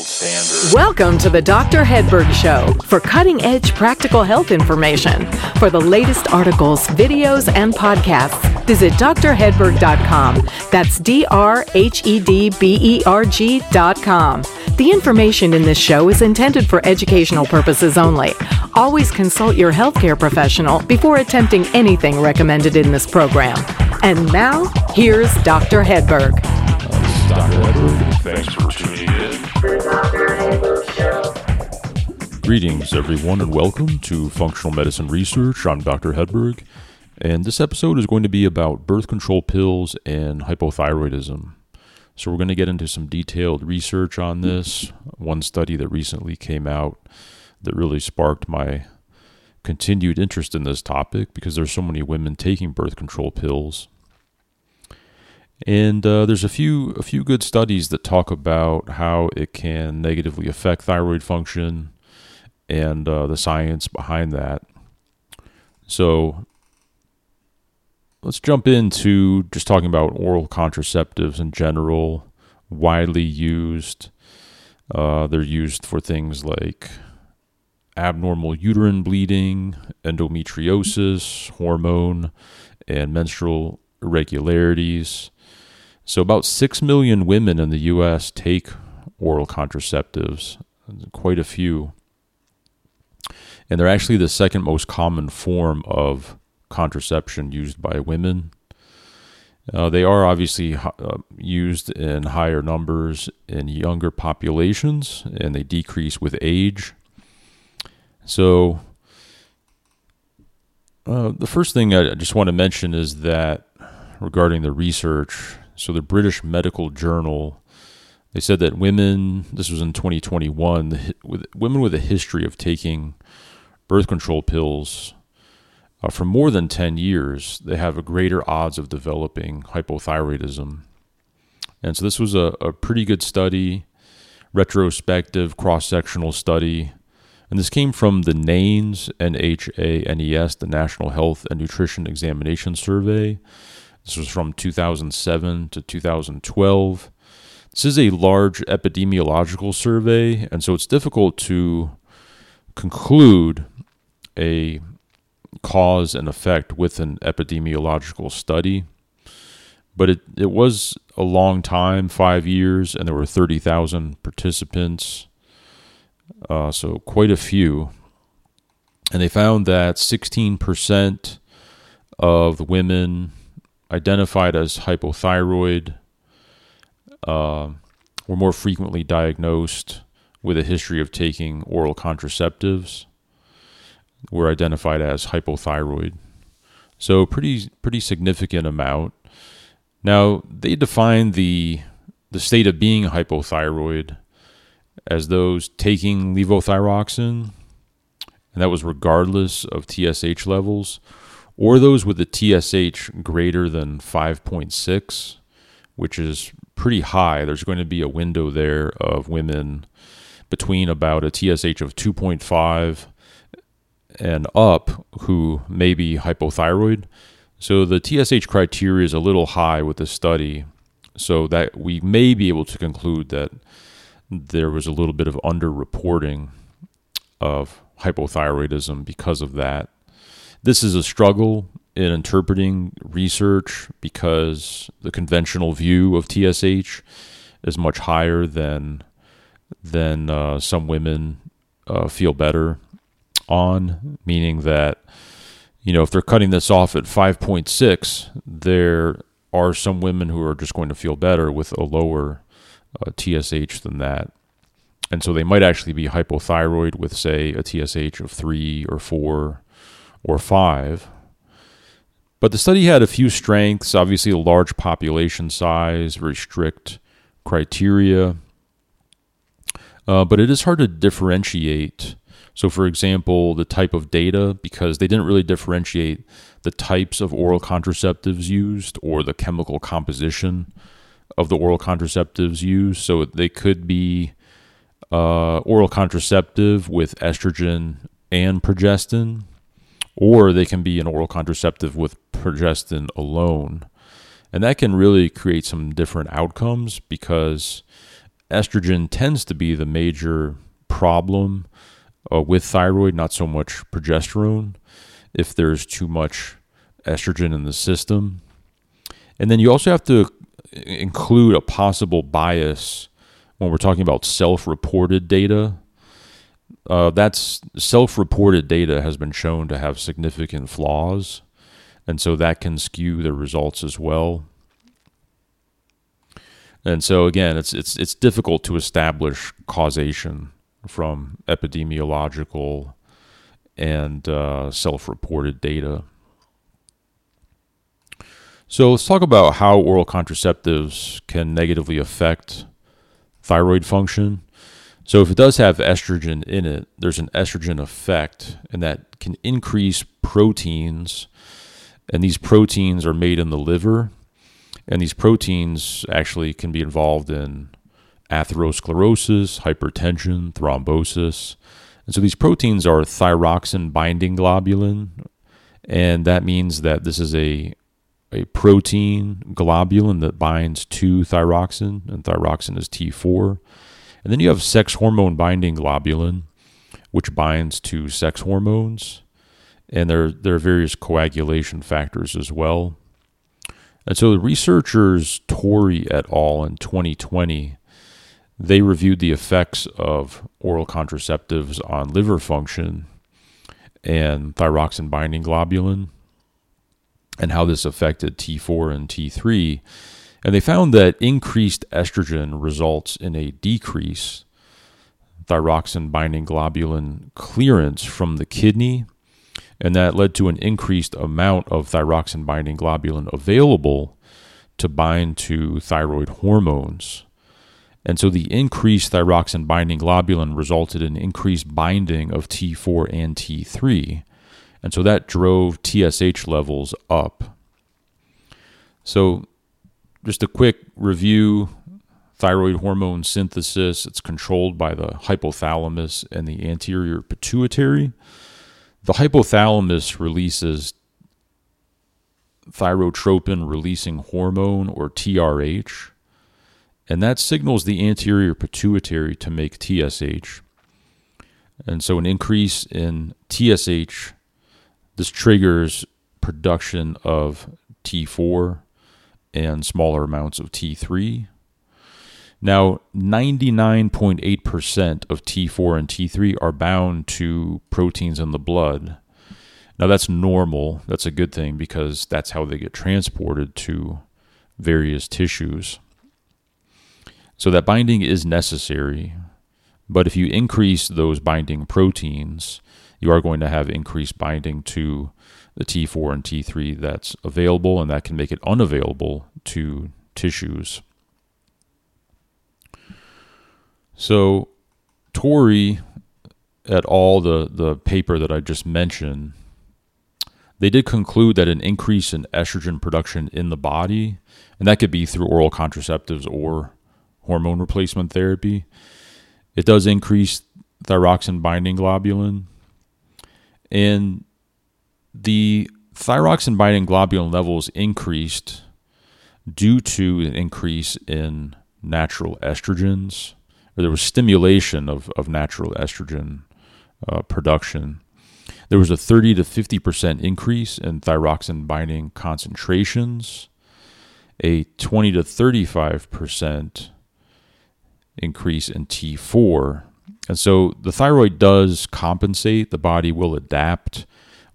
gold standard. Welcome to the Dr. Hedberg Show for cutting-edge practical health information. For the latest articles, videos, and podcasts, visit drhedberg.com. That's drhedberg.com. The information in this show is intended for educational purposes only. Always consult your healthcare professional before attempting anything recommended in this program. And now, here's Dr. Hedberg. Dr. Hedberg, thanks for tuning in. The Dr. Hedberg Show. Greetings, everyone, and welcome to Functional Medicine Research. I'm Dr. Hedberg, and this episode is going to be about birth control pills and hypothyroidism. So we're going to get into some detailed research on this. One study that recently came out that really sparked my continued interest in this topic because there's so many women taking birth control pills. And there's a few good studies that talk about how it can negatively affect thyroid function and the science behind that. So let's jump into just talking about oral contraceptives in general, widely used. They're used for things like abnormal uterine bleeding, endometriosis, hormone, and menstrual irregularities. So about 6 million women in the U.S. take oral contraceptives, quite a few. And they're actually the second most common form of contraception used by women. They are obviously used in higher numbers in younger populations, and they decrease with age. So the first thing I just want to mention is that regarding the research, so the British Medical Journal, they said that women, this was in 2021, women with a history of taking birth control pills for more than 10 years, they have a greater odds of developing hypothyroidism. And so this was a pretty good study, retrospective cross-sectional study. And this came from the NANES, N-H-A-N-E-S, the National Health and Nutrition Examination Survey. This was from 2007 to 2012. This is a large epidemiological survey, and so it's difficult to conclude a cause and effect with an epidemiological study. But it was a long time, 5 years, and there were 30,000 participants. So quite a few. And they found that 16% of the women identified as hypothyroid were more frequently diagnosed with a history of taking oral contraceptives, were identified as hypothyroid. So pretty significant amount. Now, they defined the state of being hypothyroid as those taking levothyroxine, and that was regardless of TSH levels, or those with a TSH greater than 5.6, which is pretty high. There's going to be a window there of women between about a TSH of 2.5 and up who may be hypothyroid. So the TSH criteria is a little high with this study, so that we may be able to conclude that there was a little bit of underreporting of hypothyroidism because of that. This is a struggle in interpreting research because the conventional view of TSH is much higher than some women feel better on, meaning that, you know, if they're cutting this off at 5.6, there are some women who are just going to feel better with a lower TSH than that. And so they might actually be hypothyroid with, say, a TSH of 3 or 4 or 5. But the study had a few strengths, obviously a large population size, very strict criteria. But it is hard to differentiate. So, for example, the type of data, because they didn't really differentiate the types of oral contraceptives used or the chemical composition of the oral contraceptives used. So they could be oral contraceptive with estrogen and progestin, or they can be an oral contraceptive with progestin alone. And that can really create some different outcomes because estrogen tends to be the major problem with thyroid, not so much progesterone, if there's too much estrogen in the system. And then you also have to include a possible bias when we're talking about self-reported data. That's self-reported data has been shown to have significant flaws, and so that can skew the results as well. And so again, it's difficult to establish causation from epidemiological and self-reported data. So let's talk about how oral contraceptives can negatively affect thyroid function. So if it does have estrogen in it, there's an estrogen effect, and that can increase proteins, and these proteins are made in the liver, and these proteins actually can be involved in atherosclerosis, hypertension, thrombosis. And so these proteins are thyroxine binding globulin, and that means that this is a protein globulin that binds to thyroxine, and thyroxine is T4. And then you have sex hormone binding globulin, which binds to sex hormones, and there are various coagulation factors as well. And so the researchers Tori et al. In 2020, they reviewed the effects of oral contraceptives on liver function and thyroxine binding globulin, and how this affected T4 and T3. And they found that increased estrogen results in a decrease thyroxine binding globulin clearance from the kidney, and that led to an increased amount of thyroxine binding globulin available to bind to thyroid hormones. And so the increased thyroxine binding globulin resulted in increased binding of T4 and T3, and so that drove TSH levels up. So just a quick review: thyroid hormone synthesis, it's controlled by the hypothalamus and the anterior pituitary. The hypothalamus releases thyrotropin releasing hormone, or TRH, and that signals the anterior pituitary to make TSH. And so an increase in TSH, this triggers production of T4 and smaller amounts of T3. Now, 99.8% of T4 and T3 are bound to proteins in the blood. Now, that's normal. That's a good thing, because that's how they get transported to various tissues. So that binding is necessary, but if you increase those binding proteins, you are going to have increased binding to the T4 and T3 that's available, and that can make it unavailable to tissues. So Tori et al., the paper that I just mentioned, they did conclude that an increase in estrogen production in the body, and that could be through oral contraceptives or hormone replacement therapy, it does increase thyroxine binding globulin. And the thyroxine binding globulin levels increased due to an increase in natural estrogens, or there was stimulation of natural estrogen production. There was a 30 to 50% increase in thyroxine binding concentrations, a 20 to 35% increase in T4. And so the thyroid does compensate. The body will adapt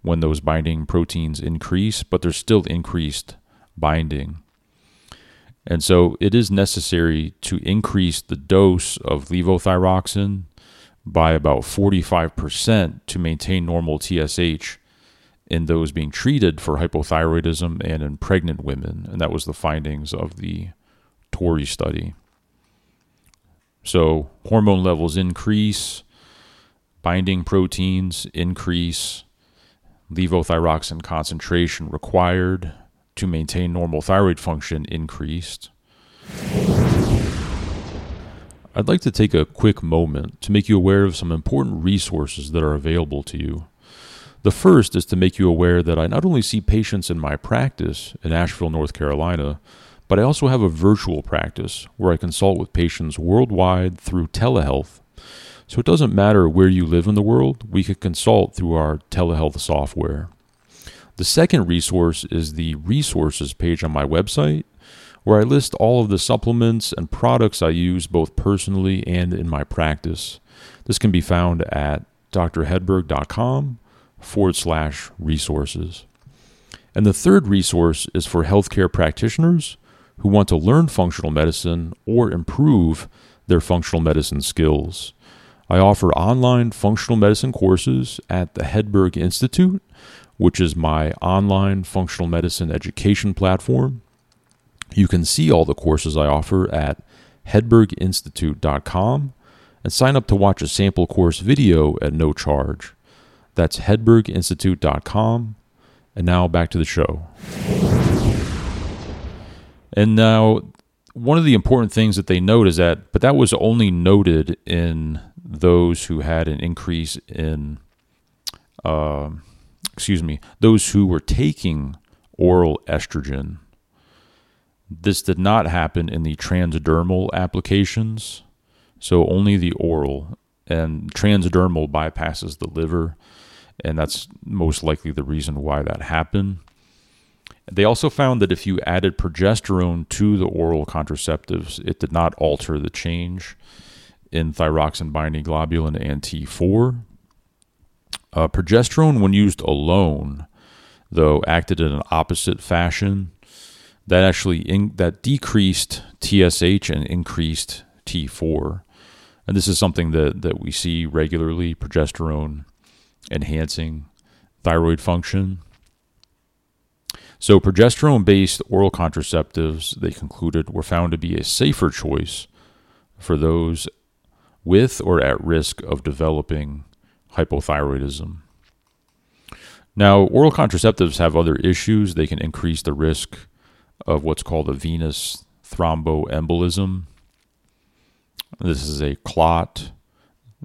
when those binding proteins increase, but there's still increased binding. And so it is necessary to increase the dose of levothyroxine by about 45% to maintain normal TSH in those being treated for hypothyroidism and in pregnant women. And that was the findings of the Tori study. So hormone levels increase, binding proteins increase, levothyroxine concentration required to maintain normal thyroid function increased. I'd like to take a quick moment to make you aware of some important resources that are available to you. The first is to make you aware that I not only see patients in my practice in Asheville, North Carolina, But I also have a virtual practice where I consult with patients worldwide through telehealth. So it doesn't matter where you live in the world, we could consult through our telehealth software. The second resource is the resources page on my website, where I list all of the supplements and products I use both personally and in my practice. This can be found at drhedberg.com /resources. And the third resource is for healthcare practitioners who want to learn functional medicine or improve their functional medicine skills. I offer online functional medicine courses at the Hedberg Institute, which is my online functional medicine education platform. You can see all the courses I offer at HedbergInstitute.com and sign up to watch a sample course video at no charge. That's HedbergInstitute.com. And now back to the show. And now, one of the important things that they note is that, but that was only noted in those who had an increase in, those who were taking oral estrogen. This did not happen in the transdermal applications, so only the oral. And transdermal bypasses the liver, and that's most likely the reason why that happened. They also found that if you added progesterone to the oral contraceptives, it did not alter the change in thyroxine-binding globulin and T4. Progesterone, when used alone, though, acted in an opposite fashion. That actually that decreased TSH and increased T4. And this is something that we see regularly, progesterone enhancing thyroid function. So progesterone-based oral contraceptives, they concluded, were found to be a safer choice for those with or at risk of developing hypothyroidism. Now, oral contraceptives have other issues. They can increase the risk of what's called a venous thromboembolism. This is a clot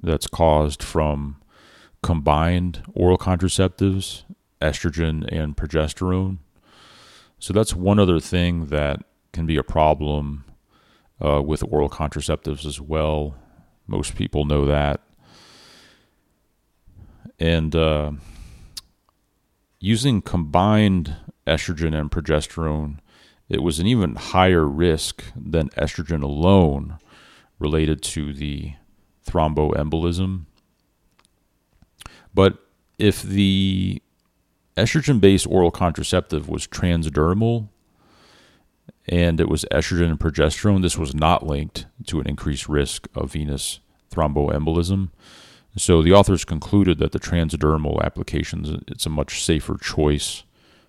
that's caused from combined oral contraceptives, estrogen and progesterone. So that's one other thing that can be a problem with oral contraceptives as well. Most people know that. And using combined estrogen and progesterone, it was an even higher risk than estrogen alone related to the thromboembolism. But if the estrogen-based oral contraceptive was transdermal and it was estrogen and progesterone, this was not linked to an increased risk of venous thromboembolism. So the authors concluded that the transdermal applications, it's a much safer choice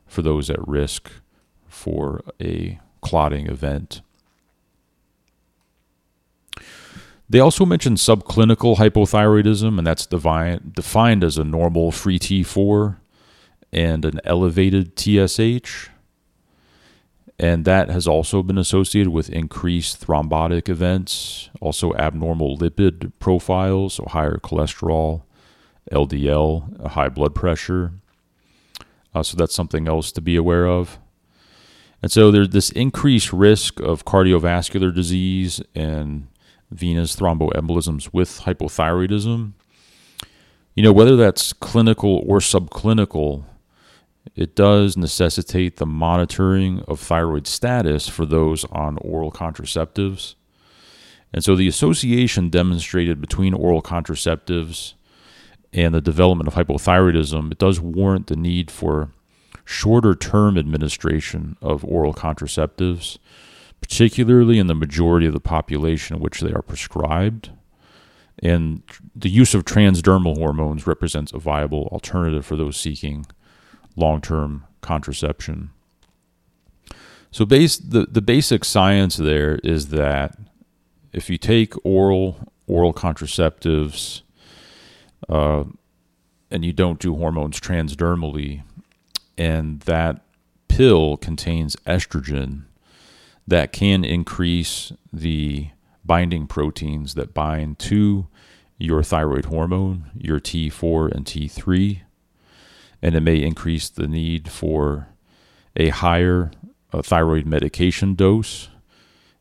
for those at risk for a clotting event. They also mentioned subclinical hypothyroidism, and that's defined as a normal free T4 and an elevated TSH. And that has also been associated with increased thrombotic events, also abnormal lipid profiles, so higher cholesterol, LDL, high blood pressure. So that's something else to be aware of. And so there's this increased risk of cardiovascular disease and venous thromboembolisms with hypothyroidism. You know, whether that's clinical or subclinical, it does necessitate the monitoring of thyroid status for those on oral contraceptives. And so the association demonstrated between oral contraceptives and the development of hypothyroidism, it does warrant the need for shorter-term administration of oral contraceptives, particularly in the majority of the population in which they are prescribed. And the use of transdermal hormones represents a viable alternative for those seeking long-term contraception. So the basic science there is that if you take oral contraceptives and you don't do hormones transdermally, and that pill contains estrogen, that can increase the binding proteins that bind to your thyroid hormone, your T4 and T3, and it may increase the need for a higher a thyroid medication dose,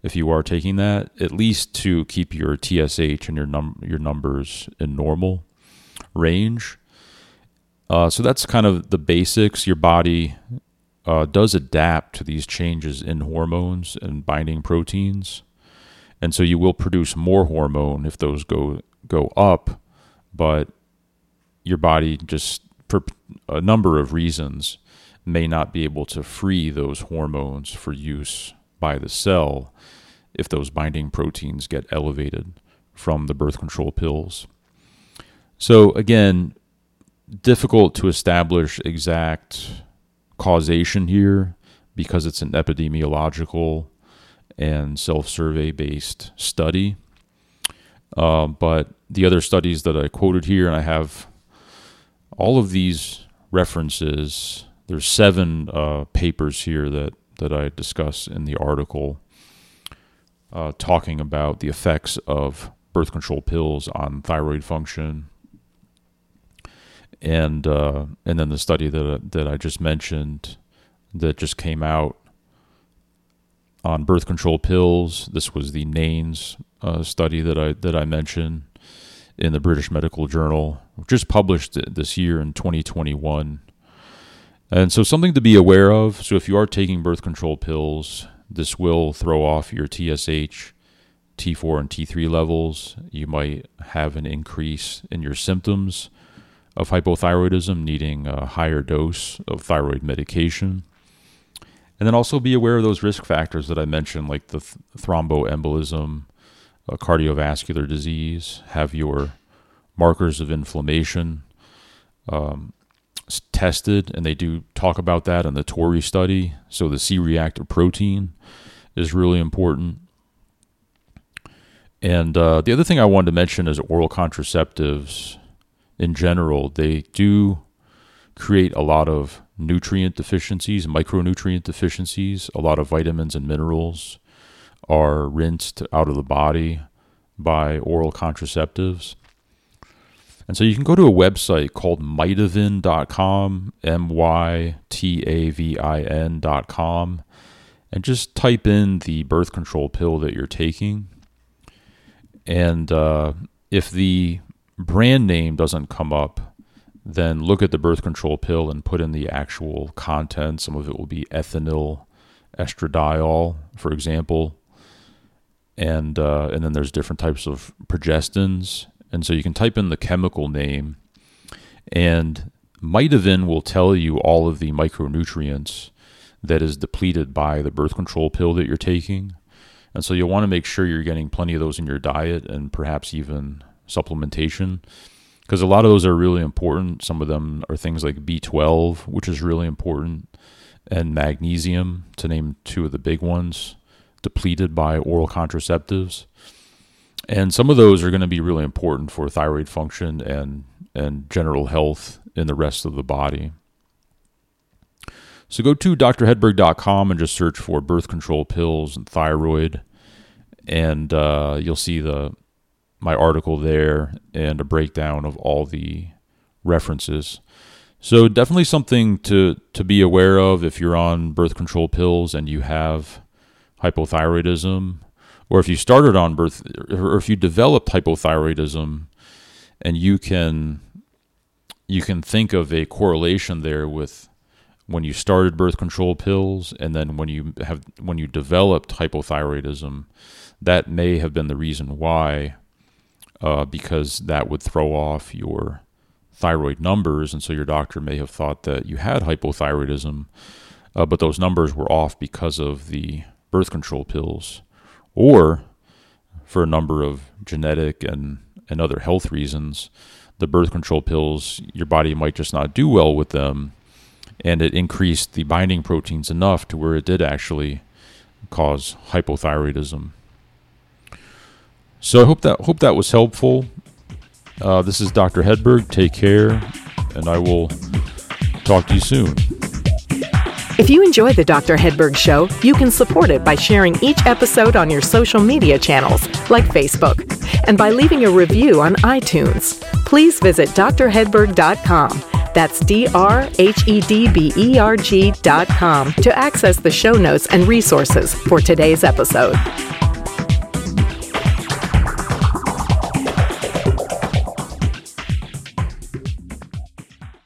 if you are taking that, at least to keep your TSH and your numbers in normal range. So that's kind of the basics. Your body does adapt to these changes in hormones and binding proteins. And so you will produce more hormone if those go up, but your body just, for a number of reasons, may not be able to free those hormones for use by the cell if those binding proteins get elevated from the birth control pills. So again, difficult to establish exact causation here because it's an epidemiological and self-survey based study. But the other studies that I quoted here, and I have all of these references, there's 7 papers here that I discuss in the article talking about the effects of birth control pills on thyroid function. And then the study that I just mentioned that just came out on birth control pills. This was the NANES study that I mentioned in the British Medical Journal, just published this year in 2021. And so something to be aware of. So if you are taking birth control pills, this will throw off your TSH, T4, and T3 levels. You might have an increase in your symptoms of hypothyroidism, needing a higher dose of thyroid medication. And then also be aware of those risk factors that I mentioned, like the thromboembolism, cardiovascular disease, have your markers of inflammation tested, and they do talk about that in the Tori study. So the C-reactive protein is really important. And the other thing I wanted to mention is oral contraceptives in general. They do create a lot of nutrient deficiencies, micronutrient deficiencies. A lot of vitamins and minerals are rinsed out of the body by oral contraceptives. And so you can go to a website called mytavin.com, mytavin.com, and just type in the birth control pill that you're taking. And if the brand name doesn't come up, then look at the birth control pill and put in the actual content. Some of it will be ethinyl estradiol, for example. And then there's different types of progestins. And so you can type in the chemical name, and Mitavin will tell you all of the micronutrients that is depleted by the birth control pill that you're taking. And so you'll want to make sure you're getting plenty of those in your diet and perhaps even supplementation, because a lot of those are really important. Some of them are things like B12, which is really important, and magnesium, to name 2 of the big ones, depleted by oral contraceptives. And some of those are going to be really important for thyroid function and general health in the rest of the body. So go to drhedberg.com and just search for birth control pills and thyroid, and you'll see my article there and a breakdown of all the references. So definitely something to be aware of if you're on birth control pills and you have hypothyroidism. Or if you started on birth, or if you developed hypothyroidism, and you can think of a correlation there with when you started birth control pills, and then when you developed hypothyroidism, that may have been the reason why, because that would throw off your thyroid numbers, and so your doctor may have thought that you had hypothyroidism, but those numbers were off because of the birth control pills, or for a number of genetic and other health reasons. The birth control pills, your body might just not do well with them, and it increased the binding proteins enough to where it did actually cause hypothyroidism. So I hope that was helpful. This is Dr. Hedberg. Take care, and I will talk to you soon. If you enjoy the Dr. Hedberg Show, you can support it by sharing each episode on your social media channels, like Facebook, and by leaving a review on iTunes. Please visit drhedberg.com. That's drhedberg.com to access the show notes and resources for today's episode.